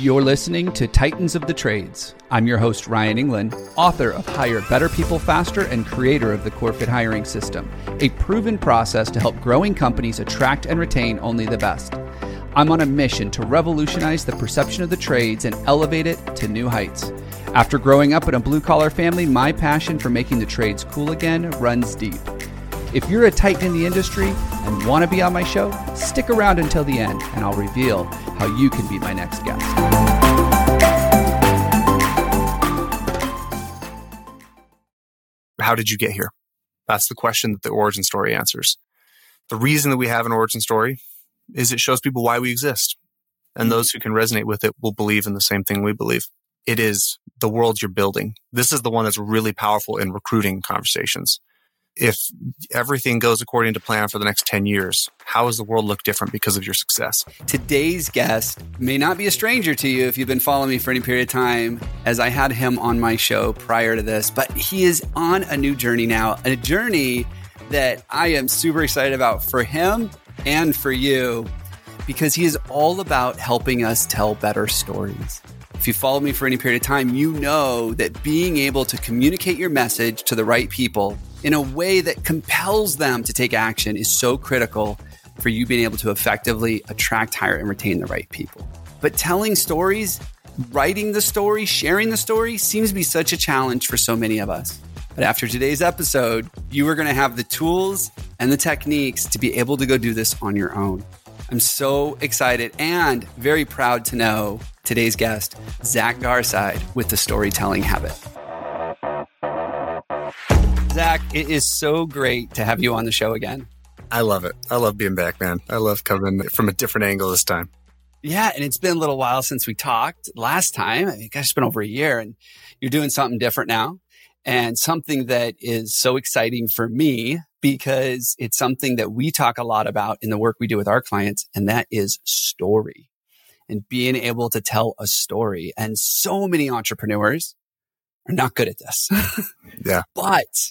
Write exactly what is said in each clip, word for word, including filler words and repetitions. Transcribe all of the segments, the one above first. You're listening to Titans of the Trades. I'm your host, Ryan England, author of Hire Better People Faster and creator of the Corporate Hiring System, a proven process to help growing companies attract and retain only the best. I'm on a mission to revolutionize the perception of the trades and elevate it to new heights. After growing up in a blue-collar family, my passion for making the trades cool again runs deep. If you're a titan in the industry and want to be on my show, stick around until the end and I'll reveal how you can be my next guest. How did you get here? That's the question that the origin story answers. The reason that we have an origin story is it shows people why we exist. And those who can resonate with it will believe in the same thing we believe. It is the world you're building. This is the one that's really powerful in recruiting conversations. If everything goes according to plan for the next ten years, how does the world look different because of your success? Today's guest may not be a stranger to you if you've been following me for any period of time, as I had him on my show prior to this, but he is on a new journey now, a journey that I am super excited about for him and for you, because he is all about helping us tell better stories. If you follow me for any period of time, you know that being able to communicate your message to the right people in a way that compels them to take action is so critical for you being able to effectively attract, hire, and retain the right people. But telling stories, writing the story, sharing the story seems to be such a challenge for so many of us. But after today's episode, you are going to have the tools and the techniques to be able to go do this on your own. I'm so excited and very proud to know today's guest, Zac Garside with The Storytelling Habit. Zac, it is so great to have you on the show again. I love it. I love being back, man. I love coming from a different angle this time. Yeah, and it's been a little while since we talked last time. I mean, gosh, it's been over a year, and you're doing something different now. And something that is so exciting for me, because it's something that we talk a lot about in the work we do with our clients, and that is story and being able to tell a story. And so many entrepreneurs are not good at this. Yeah. But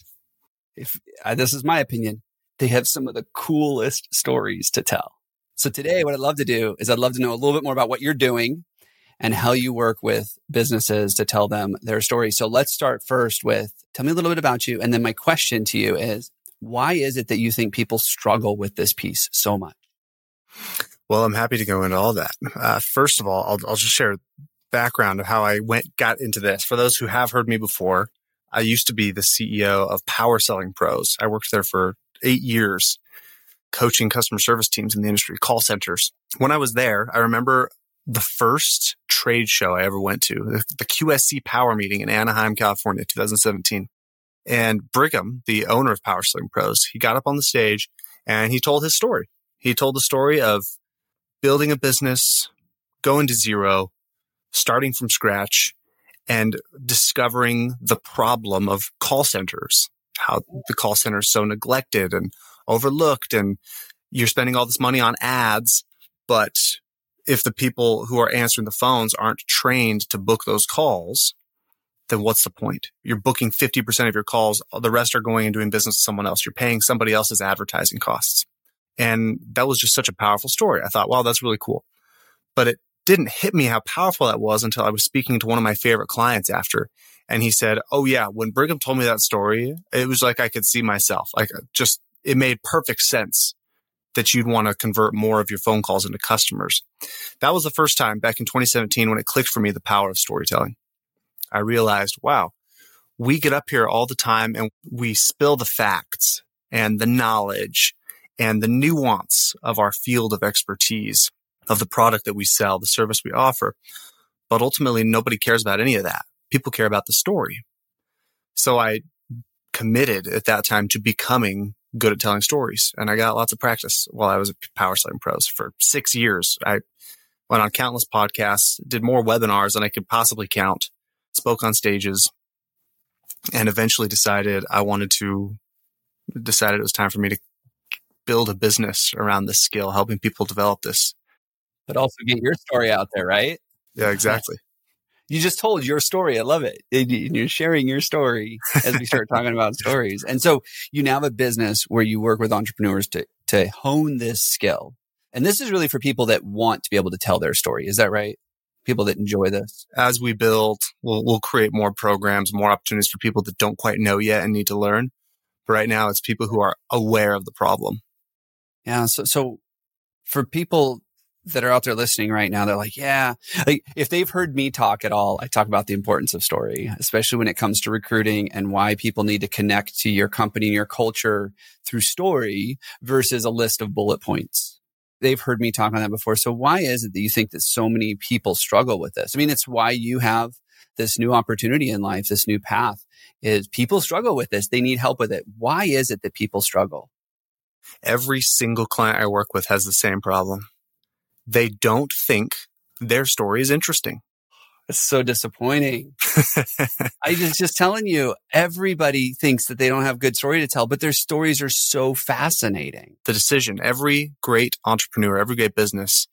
if uh, this is my opinion, they have some of the coolest stories to tell. So today, what I'd love to do is I'd love to know a little bit more about what you're doing and how you work with businesses to tell them their story. So let's start first with, tell me a little bit about you. And then my question to you is, why is it that you think people struggle with this piece so much? Well, I'm happy to go into all that. Uh, first of all, I'll, I'll just share background of how I went got into this. For those who have heard me before, I used to be the C E O of Power Selling Pros. I worked there for eight years, coaching customer service teams in the industry, call centers. When I was there, I remember the first trade show I ever went to, the, the Q S C Power Meeting in Anaheim, California, twenty seventeen. And Brigham, the owner of Power Selling Pros, he got up on the stage and he told his story. He told the story of building a business, going to zero, starting from scratch, and discovering the problem of call centers, how the call center is so neglected and overlooked, and you're spending all this money on ads, but if the people who are answering the phones aren't trained to book those calls, then what's the point? You're booking fifty percent of your calls. The rest are going and doing business with someone else. You're paying somebody else's advertising costs. And that was just such a powerful story. I thought, wow, that's really cool. But it didn't hit me how powerful that was until I was speaking to one of my favorite clients after. And he said, oh yeah, when Brigham told me that story, it was like I could see myself. Like just, it made perfect sense that you'd want to convert more of your phone calls into customers. That was the first time back in twenty seventeen when it clicked for me, the power of storytelling. I realized, wow, we get up here all the time and we spill the facts and the knowledge and the nuance of our field of expertise, of the product that we sell, the service we offer. But ultimately, nobody cares about any of that. People care about the story. So I committed at that time to becoming good at telling stories. And I got lots of practice while I was at Power Selling Pros for six years. I went on countless podcasts, did more webinars than I could possibly count, spoke on stages, and eventually decided I wanted to, decided it was time for me to build a business around this skill, helping people develop this. But also get your story out there, right? Yeah, exactly. You just told your story. I love it. And you're sharing your story as we start talking about stories. And so you now have a business where you work with entrepreneurs to to hone this skill. And this is really for people that want to be able to tell their story. Is that right? people that enjoy this? As we build, we'll, we'll create more programs, more opportunities for people that don't quite know yet and need to learn. But right now, it's people who are aware of the problem. Yeah. So, so for people that are out there listening right now, they're like, yeah, like if they've heard me talk at all, I talk about the importance of story, especially when it comes to recruiting and why people need to connect to your company and your culture through story versus a list of bullet points. They've heard me talk on that before. So why is it that you think that so many people struggle with this? I mean, it's why you have this new opportunity in life, this new path, is people struggle with this. They need help with it. Why is it that people struggle? Every single client I work with has the same problem. They don't think their story is interesting. It's so disappointing. I was just telling you, everybody thinks that they don't have good story to tell, but their stories are so fascinating. The decision, every great entrepreneur, every great business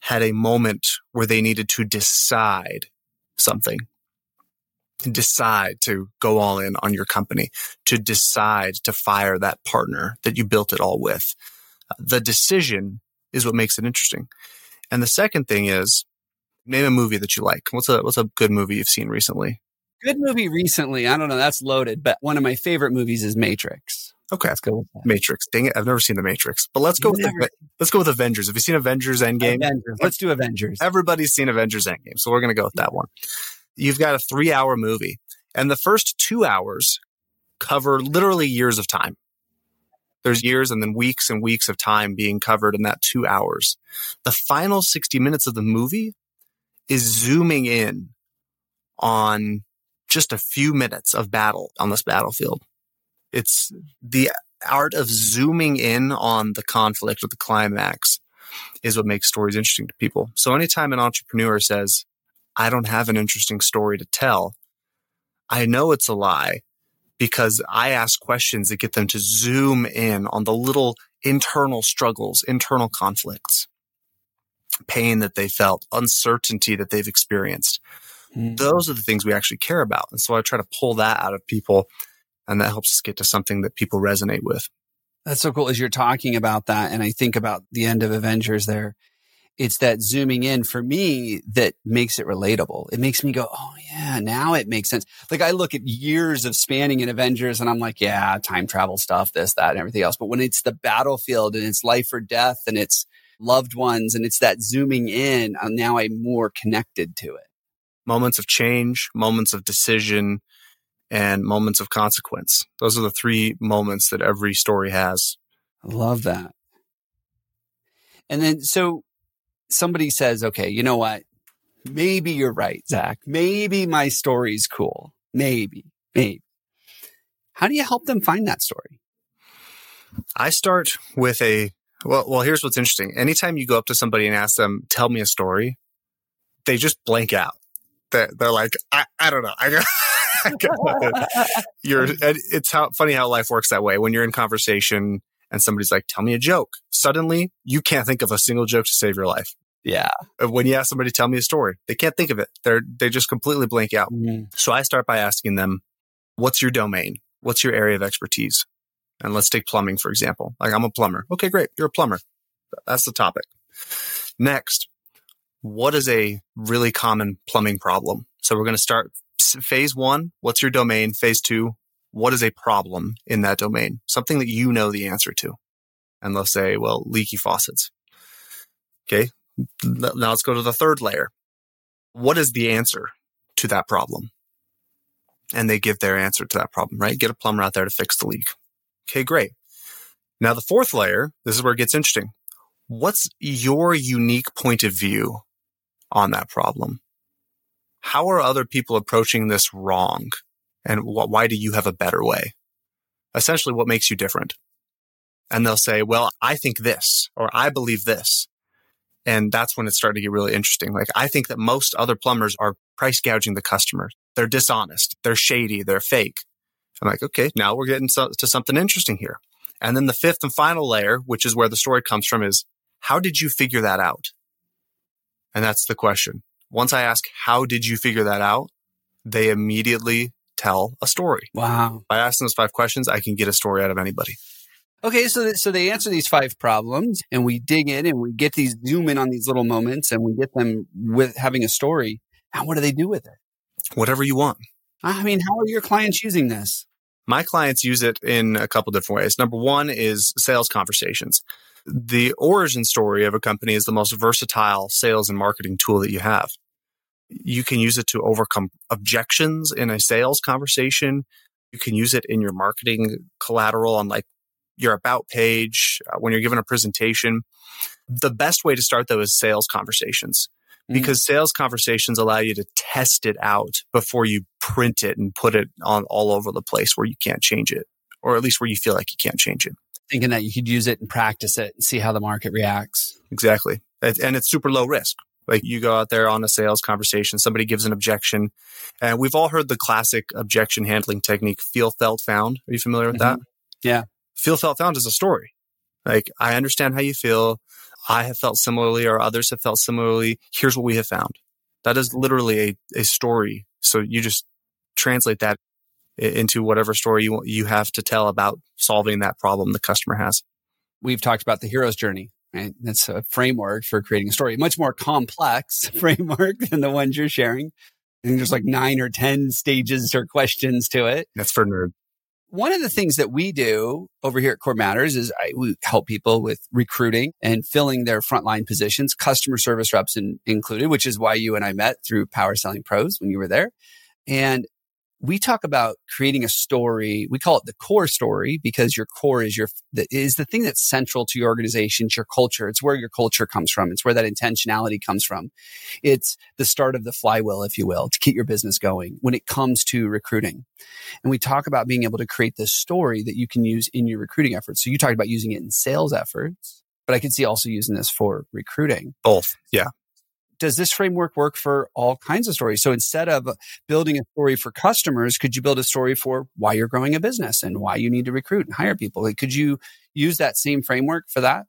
had a moment where they needed to decide something, decide to go all in on your company, to decide to fire that partner that you built it all with. The decision is what makes it interesting. And the second thing is, name a movie that you like. What's a what's a good movie you've seen recently? Good movie recently. I don't know. That's loaded. But one of my favorite movies is Matrix. Okay, let's go with that. Matrix. Dang it, I've never seen The Matrix. But let's go You've with never... the, let's go with Avengers. Have you seen Avengers Endgame? Avengers. Let's do Avengers. Everybody's seen Avengers Endgame, so we're going to go with that one. You've got a three-hour movie, and the first two hours cover literally years of time. There's years and then weeks and weeks of time being covered in that two hours. The final sixty minutes of the movie is zooming in on just a few minutes of battle on this battlefield. It's the art of zooming in on the conflict or the climax is what makes stories interesting to people. So anytime an entrepreneur says, I don't have an interesting story to tell, I know it's a lie, because I ask questions that get them to zoom in on the little internal struggles, internal conflicts, pain that they felt, uncertainty that they've experienced. Mm. Those are the things we actually care about. And so I try to pull that out of people, and that helps us get to something that people resonate with. That's so cool. As you're talking about that, and I think about the end of Avengers there, it's that zooming in for me that makes it relatable. It makes me go, oh yeah, now it makes sense. Like I look at years of spanning in Avengers and I'm like, yeah, time travel stuff, this, that, and everything else. But when it's the battlefield and it's life or death and it's loved ones and it's that zooming in, I'm now I'm more connected to it. Moments of change, moments of decision, and moments of consequence. Those are the three moments that every story has. I love that. And then, so somebody says, okay, you know what? Maybe you're right, Zach. Maybe my story's cool. Maybe, maybe. How do you help them find that story? I start with a, well, well, here's what's interesting. Anytime you go up to somebody and ask them, tell me a story, they just blank out. They're, they're like, I, I don't know. I got, I got it. You're, it's how funny how life works that way. When you're in conversation and somebody's like, tell me a joke, suddenly you can't think of a single joke to save your life. Yeah. When you ask somebody, tell me a story, they can't think of it. They're, they just completely blank out. Mm. So I start by asking them, what's your domain? What's your area of expertise? And let's take plumbing, for example. Like, I'm a plumber. Okay, great. You're a plumber. That's the topic. Next, what is a really common plumbing problem? So we're going to start phase one. What's your domain? Phase two. What is a problem in that domain? Something that you know the answer to. And they'll say, well, leaky faucets. Okay. Now let's go to the third layer. What is the answer to that problem? And they give their answer to that problem, right? Get a plumber out there to fix the leak. Okay, great. Now the fourth layer, this is where it gets interesting. What's your unique point of view on that problem? How are other people approaching this wrong? And wh- why do you have a better way? Essentially, what makes you different? And they'll say, well, I think this, or I believe this. And that's when it's starting to get really interesting. Like, I think that most other plumbers are price gouging the customer. They're dishonest. They're shady. They're fake. I'm like, okay, now we're getting so- to something interesting here. And then the fifth and final layer, which is where the story comes from, is how did you figure that out? And that's the question. Once I ask, how did you figure that out? They immediately tell a story. Wow. By asking those five questions, I can get a story out of anybody. Okay, so th- so they answer these five problems, and we dig in, and we get these zoom in on these little moments, and we get them with having a story. And what do they do with it? Whatever you want. I mean, how are your clients using this? My clients use it in a couple different ways. Number one is sales conversations. The origin story of a company is the most versatile sales and marketing tool that you have. You can use it to overcome objections in a sales conversation. You can use it in your marketing collateral on like your about page, uh, when you're giving a presentation. The best way to start though is sales conversations, mm-hmm. because sales conversations allow you to test it out before you print it and put it on all over the place where you can't change it, or at least where you feel like you can't change it. Thinking that you could use it and practice it and see how the market reacts. Exactly. And it's super low risk. Like you go out there on a sales conversation, somebody gives an objection. And we've all heard the classic objection handling technique, feel, felt, found. Are you familiar with mm-hmm. that? Yeah. Feel, felt, found is a story. Like, I understand how you feel. I have felt similarly, or others have felt similarly. Here's what we have found. That is literally a, a story. So you just translate that into whatever story you you have to tell about solving that problem the customer has. We've talked about the hero's journey, right? That's a framework for creating a story, a much more complex framework than the ones you're sharing. And there's like nine or ten stages or questions to it. That's for nerds. One of the things that we do over here at Core Matters is I, we help people with recruiting and filling their frontline positions, customer service reps in, included, which is why you and I met through Power Selling Pros when you were there. And we talk about creating a story. We call it the core story because your core is your is the thing that's central to your organization, it's your culture. It's where your culture comes from. It's where that intentionality comes from. It's the start of the flywheel, if you will, to keep your business going when it comes to recruiting. And we talk about being able to create this story that you can use in your recruiting efforts. So you talked about using it in sales efforts, but I could see also using this for recruiting. Both, yeah. Does this framework work for all kinds of stories? So instead of building a story for customers, could you build a story for why you're growing a business and why you need to recruit and hire people? Like, could you use that same framework for that?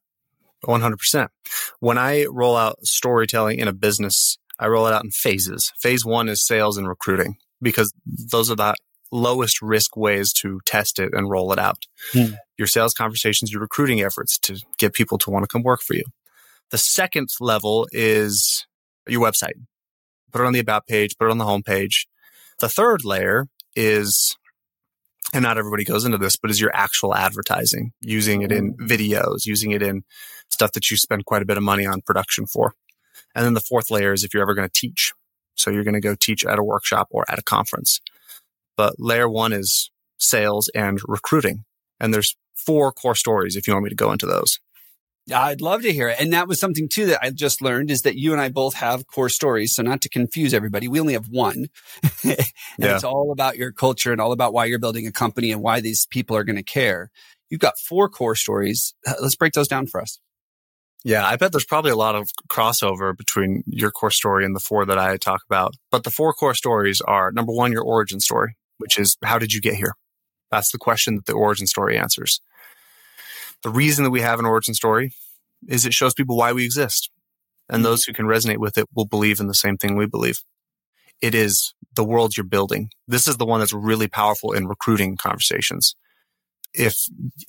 one hundred percent. When I roll out storytelling in a business, I roll it out in phases. Phase one is sales and recruiting because those are the lowest risk ways to test it and roll it out. Hmm. Your sales conversations, your recruiting efforts to get people to want to come work for you. The second level is your website. Put it on the about page, put it on the home page. The third layer is, and not everybody goes into this, but is your actual advertising, using it in videos, using it in stuff that you spend quite a bit of money on production for. And then the fourth layer is if you're ever going to teach. So you're going to go teach at a workshop or at a conference. But layer one is sales and recruiting. And there's four core stories if you want me to go into those. I'd love to hear it. And that was something too that I just learned is that you and I both have core stories. So not to confuse everybody, we only have one. And yeah. It's all about your culture and all about why you're building a company and why these people are going to care. You've got four core stories. Let's break those down for us. Yeah, I bet there's probably a lot of crossover between your core story and the four that I talk about. But the four core stories are, number one, your origin story, which is how did you get here? That's the question that the origin story answers. The reason that we have an origin story is it shows people why we exist. And those who can resonate with it will believe in the same thing we believe. It is the world you're building. This is the one that's really powerful in recruiting conversations. If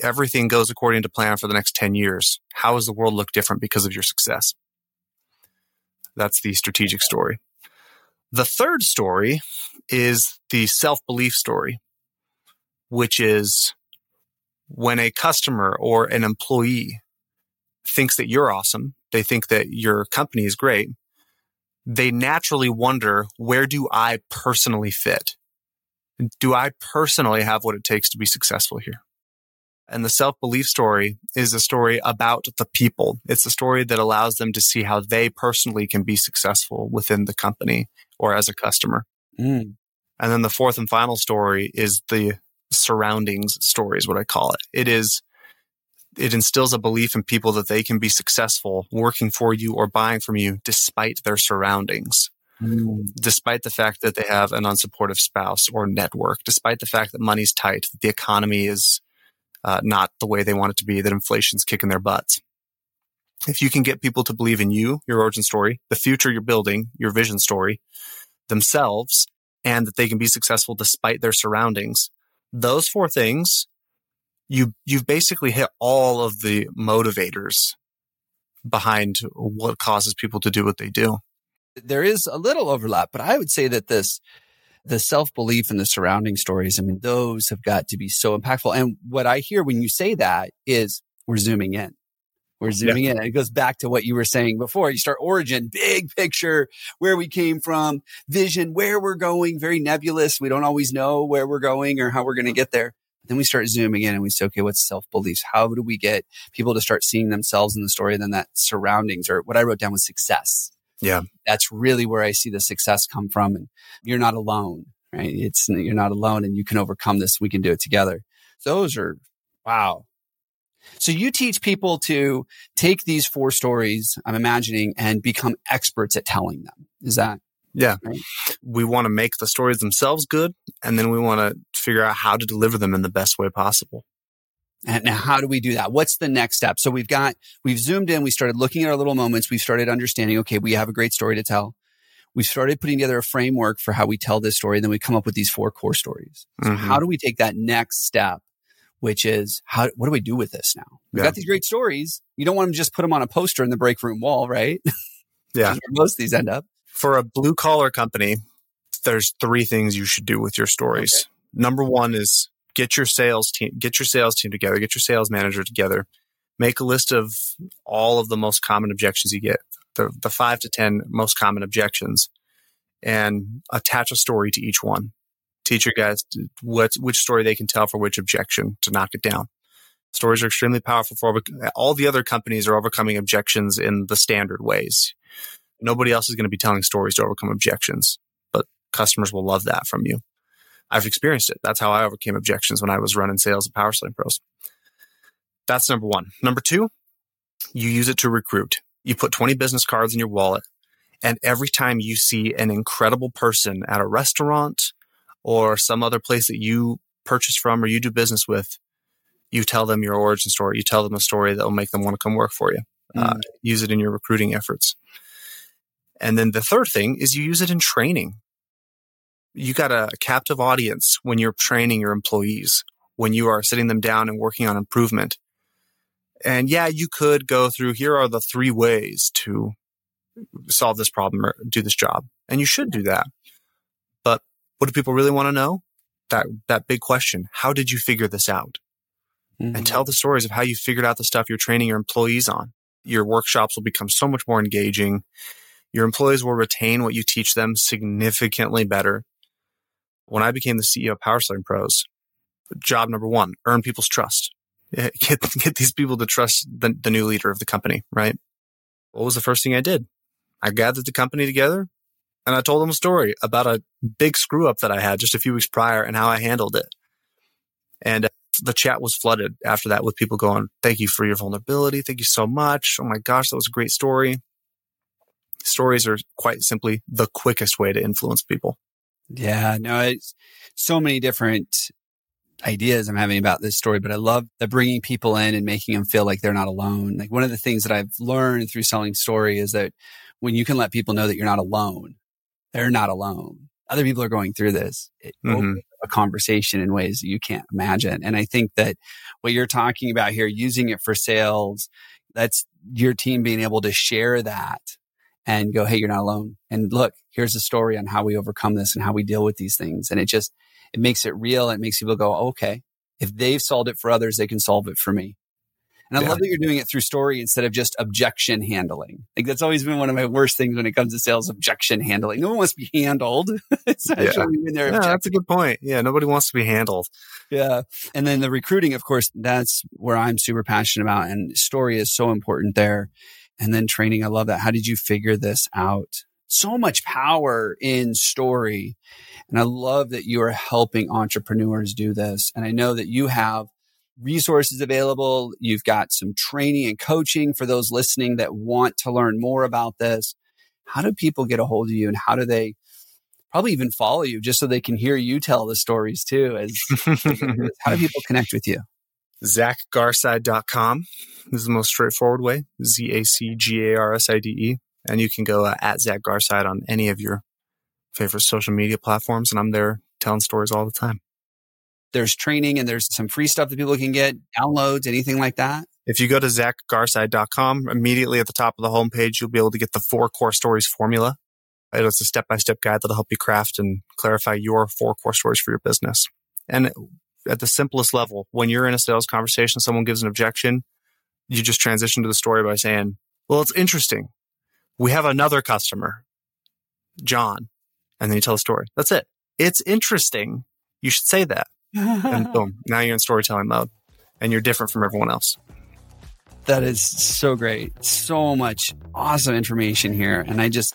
everything goes according to plan for the next ten years, how does the world look different because of your success? That's the strategic story. The third story is the self-belief story, which is when a customer or an employee thinks that you're awesome, they think that your company is great, they naturally wonder, where do I personally fit? Do I personally have what it takes to be successful here? And the self-belief story is a story about the people. It's a story that allows them to see how they personally can be successful within the company or as a customer. Mm. And then the fourth and final story is the surroundings story is what I call it. It is, it instills a belief in people that they can be successful working for you or buying from you despite their surroundings, mm. despite the fact that they have an unsupportive spouse or network, despite the fact that money's tight, that the economy is uh, not the way they want it to be, that inflation's kicking their butts. If you can get people to believe in you, your origin story, the future you're building, your vision story, themselves, and that they can be successful despite their surroundings, those four things you you've basically hit all of the motivators behind what causes people to do what they do. There is a little overlap, but I would say that this, the self-belief and the surrounding stories, I mean, those have got to be so impactful. And what I hear when you say that is we're zooming in. We're zooming yeah. in. And it goes back to what you were saying before. You start origin, big picture, where we came from, vision, where we're going, very nebulous. We don't always know where we're going or how we're going to get there. Then we start zooming in and we say, okay, what's self-beliefs? How do we get people to start seeing themselves in the story? And then that surroundings, or what I wrote down was success. Yeah. That's really where I see the success come from. And you're not alone, right? It's you're not alone and you can overcome this. We can do it together. Those are, wow. So you teach people to take these four stories, I'm imagining, and become experts at telling them. Is that? Yeah. Right? We want to make the stories themselves good, and then we want to figure out how to deliver them in the best way possible. And now how do we do that? What's the next step? So we've got, we've zoomed in, we started looking at our little moments, we've started understanding, okay, we have a great story to tell. We've started putting together a framework for how we tell this story, and then we come up with these four core stories. So mm-hmm. how do we take that next step? Which is, how? What do we do with this now? We've yeah. got these great stories. You don't want them to just put them on a poster in the break room wall, right? Yeah. Where most of these end up. For a blue-collar company, there's three things you should do with your stories. Okay. Number one is get your sales team, get your sales team together, get your sales manager together. Make a list of all of the most common objections you get, the, the five to ten most common objections, and attach a story to each one. Teach your guys what, which story they can tell for which objection to knock it down. Stories are extremely powerful for all the other companies are overcoming objections in the standard ways. Nobody else is going to be telling stories to overcome objections, but customers will love that from you. I've experienced it. That's how I overcame objections when I was running sales at PowerSling Pros. That's number one. Number two, you use it to recruit. You put twenty business cards in your wallet, and every time you see an incredible person at a restaurant or some other place that you purchase from or you do business with, you tell them your origin story. You tell them a story that will make them want to come work for you. Mm. Uh, use it in your recruiting efforts. And then the third thing is you use it in training. You got a captive audience when you're training your employees, when you are sitting them down and working on improvement. And yeah, you could go through, here are the three ways to solve this problem or do this job. And you should do that. What do people really want to know? That that big question. How did you figure this out? Mm-hmm. And tell the stories of how you figured out the stuff you're training your employees on. Your workshops will become so much more engaging. Your employees will retain what you teach them significantly better. When I became the C E O of PowerSling Pros, job number one, earn people's trust. Get, get these people to trust the, the new leader of the company, right? What was the first thing I did? I gathered the company together. And I told them a story about a big screw up that I had just a few weeks prior and how I handled it. And the chat was flooded after that with people going, thank you for your vulnerability. Thank you so much. Oh my gosh, that was a great story. Stories are quite simply the quickest way to influence people. Yeah, no, it's so many different ideas I'm having about this story, but I love the bringing people in and making them feel like they're not alone. Like one of the things that I've learned through selling story is that when you can let people know that you're not alone, they're not alone. Other people are going through this. It mm-hmm. opens a conversation in ways that you can't imagine. And I think that what you're talking about here, using it for sales, that's your team being able to share that and go, hey, you're not alone. And look, here's a story on how we overcome this and how we deal with these things. And it just, it makes it real. It makes people go, okay, if they've solved it for others, they can solve it for me. And I yeah. love that you're doing it through story instead of just objection handling. Like that's always been one of my worst things when it comes to sales, objection handling. No one wants to be handled. It's yeah. yeah, that's a good point. Yeah, nobody wants to be handled. Yeah. And then the recruiting, of course, that's where I'm super passionate about. And story is so important there. And then training, I love that. How did you figure this out? So much power in story. And I love that you are helping entrepreneurs do this. And I know that you have resources available. You've got some training and coaching for those listening that want to learn more about this. How do people get a hold of you and how do they probably even follow you just so they can hear you tell the stories too? As How do people connect with you? Zac Garside dot com is the most straightforward way. Z A C G A R S I D E. And you can go uh, at Zac Garside on any of your favorite social media platforms. And I'm there telling stories all the time. There's training and there's some free stuff that people can get, downloads, anything like that? If you go to Zac Garside dot com, immediately at the top of the homepage, you'll be able to get the four core stories formula. It's a step-by-step guide that'll help you craft and clarify your four core stories for your business. And at the simplest level, when you're in a sales conversation, someone gives an objection, you just transition to the story by saying, well, it's interesting. We have another customer, John. And then you tell the story. That's it. It's interesting. You should say that. And boom, now you're in storytelling mode and you're different from everyone else. That is so great. So much awesome information here. And I just,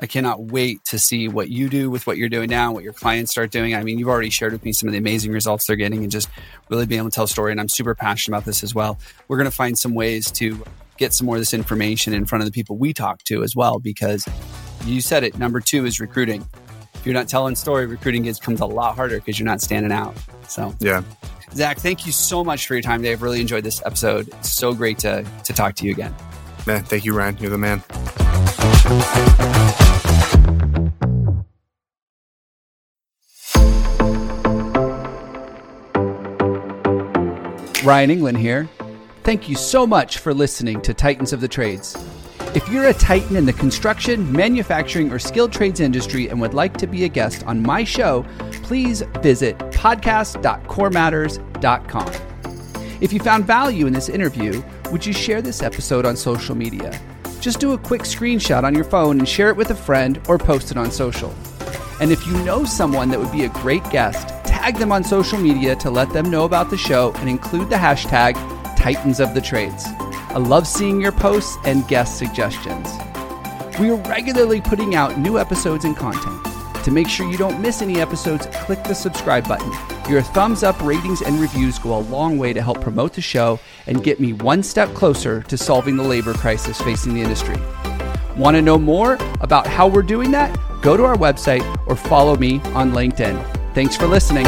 I cannot wait to see what you do with what you're doing now, what your clients start doing. I mean, you've already shared with me some of the amazing results they're getting and just really being able to tell a story. And I'm super passionate about this as well. We're going to find some ways to get some more of this information in front of the people we talk to as well, because you said it. Number two is recruiting. If you're not telling story, recruiting gets comes a lot harder because you're not standing out. So yeah, Zac, thank you so much for your time today. I've really enjoyed this episode. It's so great to to talk to you again. Man, thank you, Ryan. You're the man. Ryan England here. Thank you so much for listening to Titans of the Trades. If you're a titan in the construction, manufacturing, or skilled trades industry and would like to be a guest on my show, please visit podcast dot core matters dot com. If you found value in this interview, would you share this episode on social media? Just do a quick screenshot on your phone and share it with a friend or post it on social. And if you know someone that would be a great guest, tag them on social media to let them know about the show and include the hashtag Titans of the Trades. I love seeing your posts and guest suggestions. We are regularly putting out new episodes and content. To make sure you don't miss any episodes, click the subscribe button. Your thumbs up, ratings, and reviews go a long way to help promote the show and get me one step closer to solving the labor crisis facing the industry. Want to know more about how we're doing that? Go to our website or follow me on LinkedIn. Thanks for listening.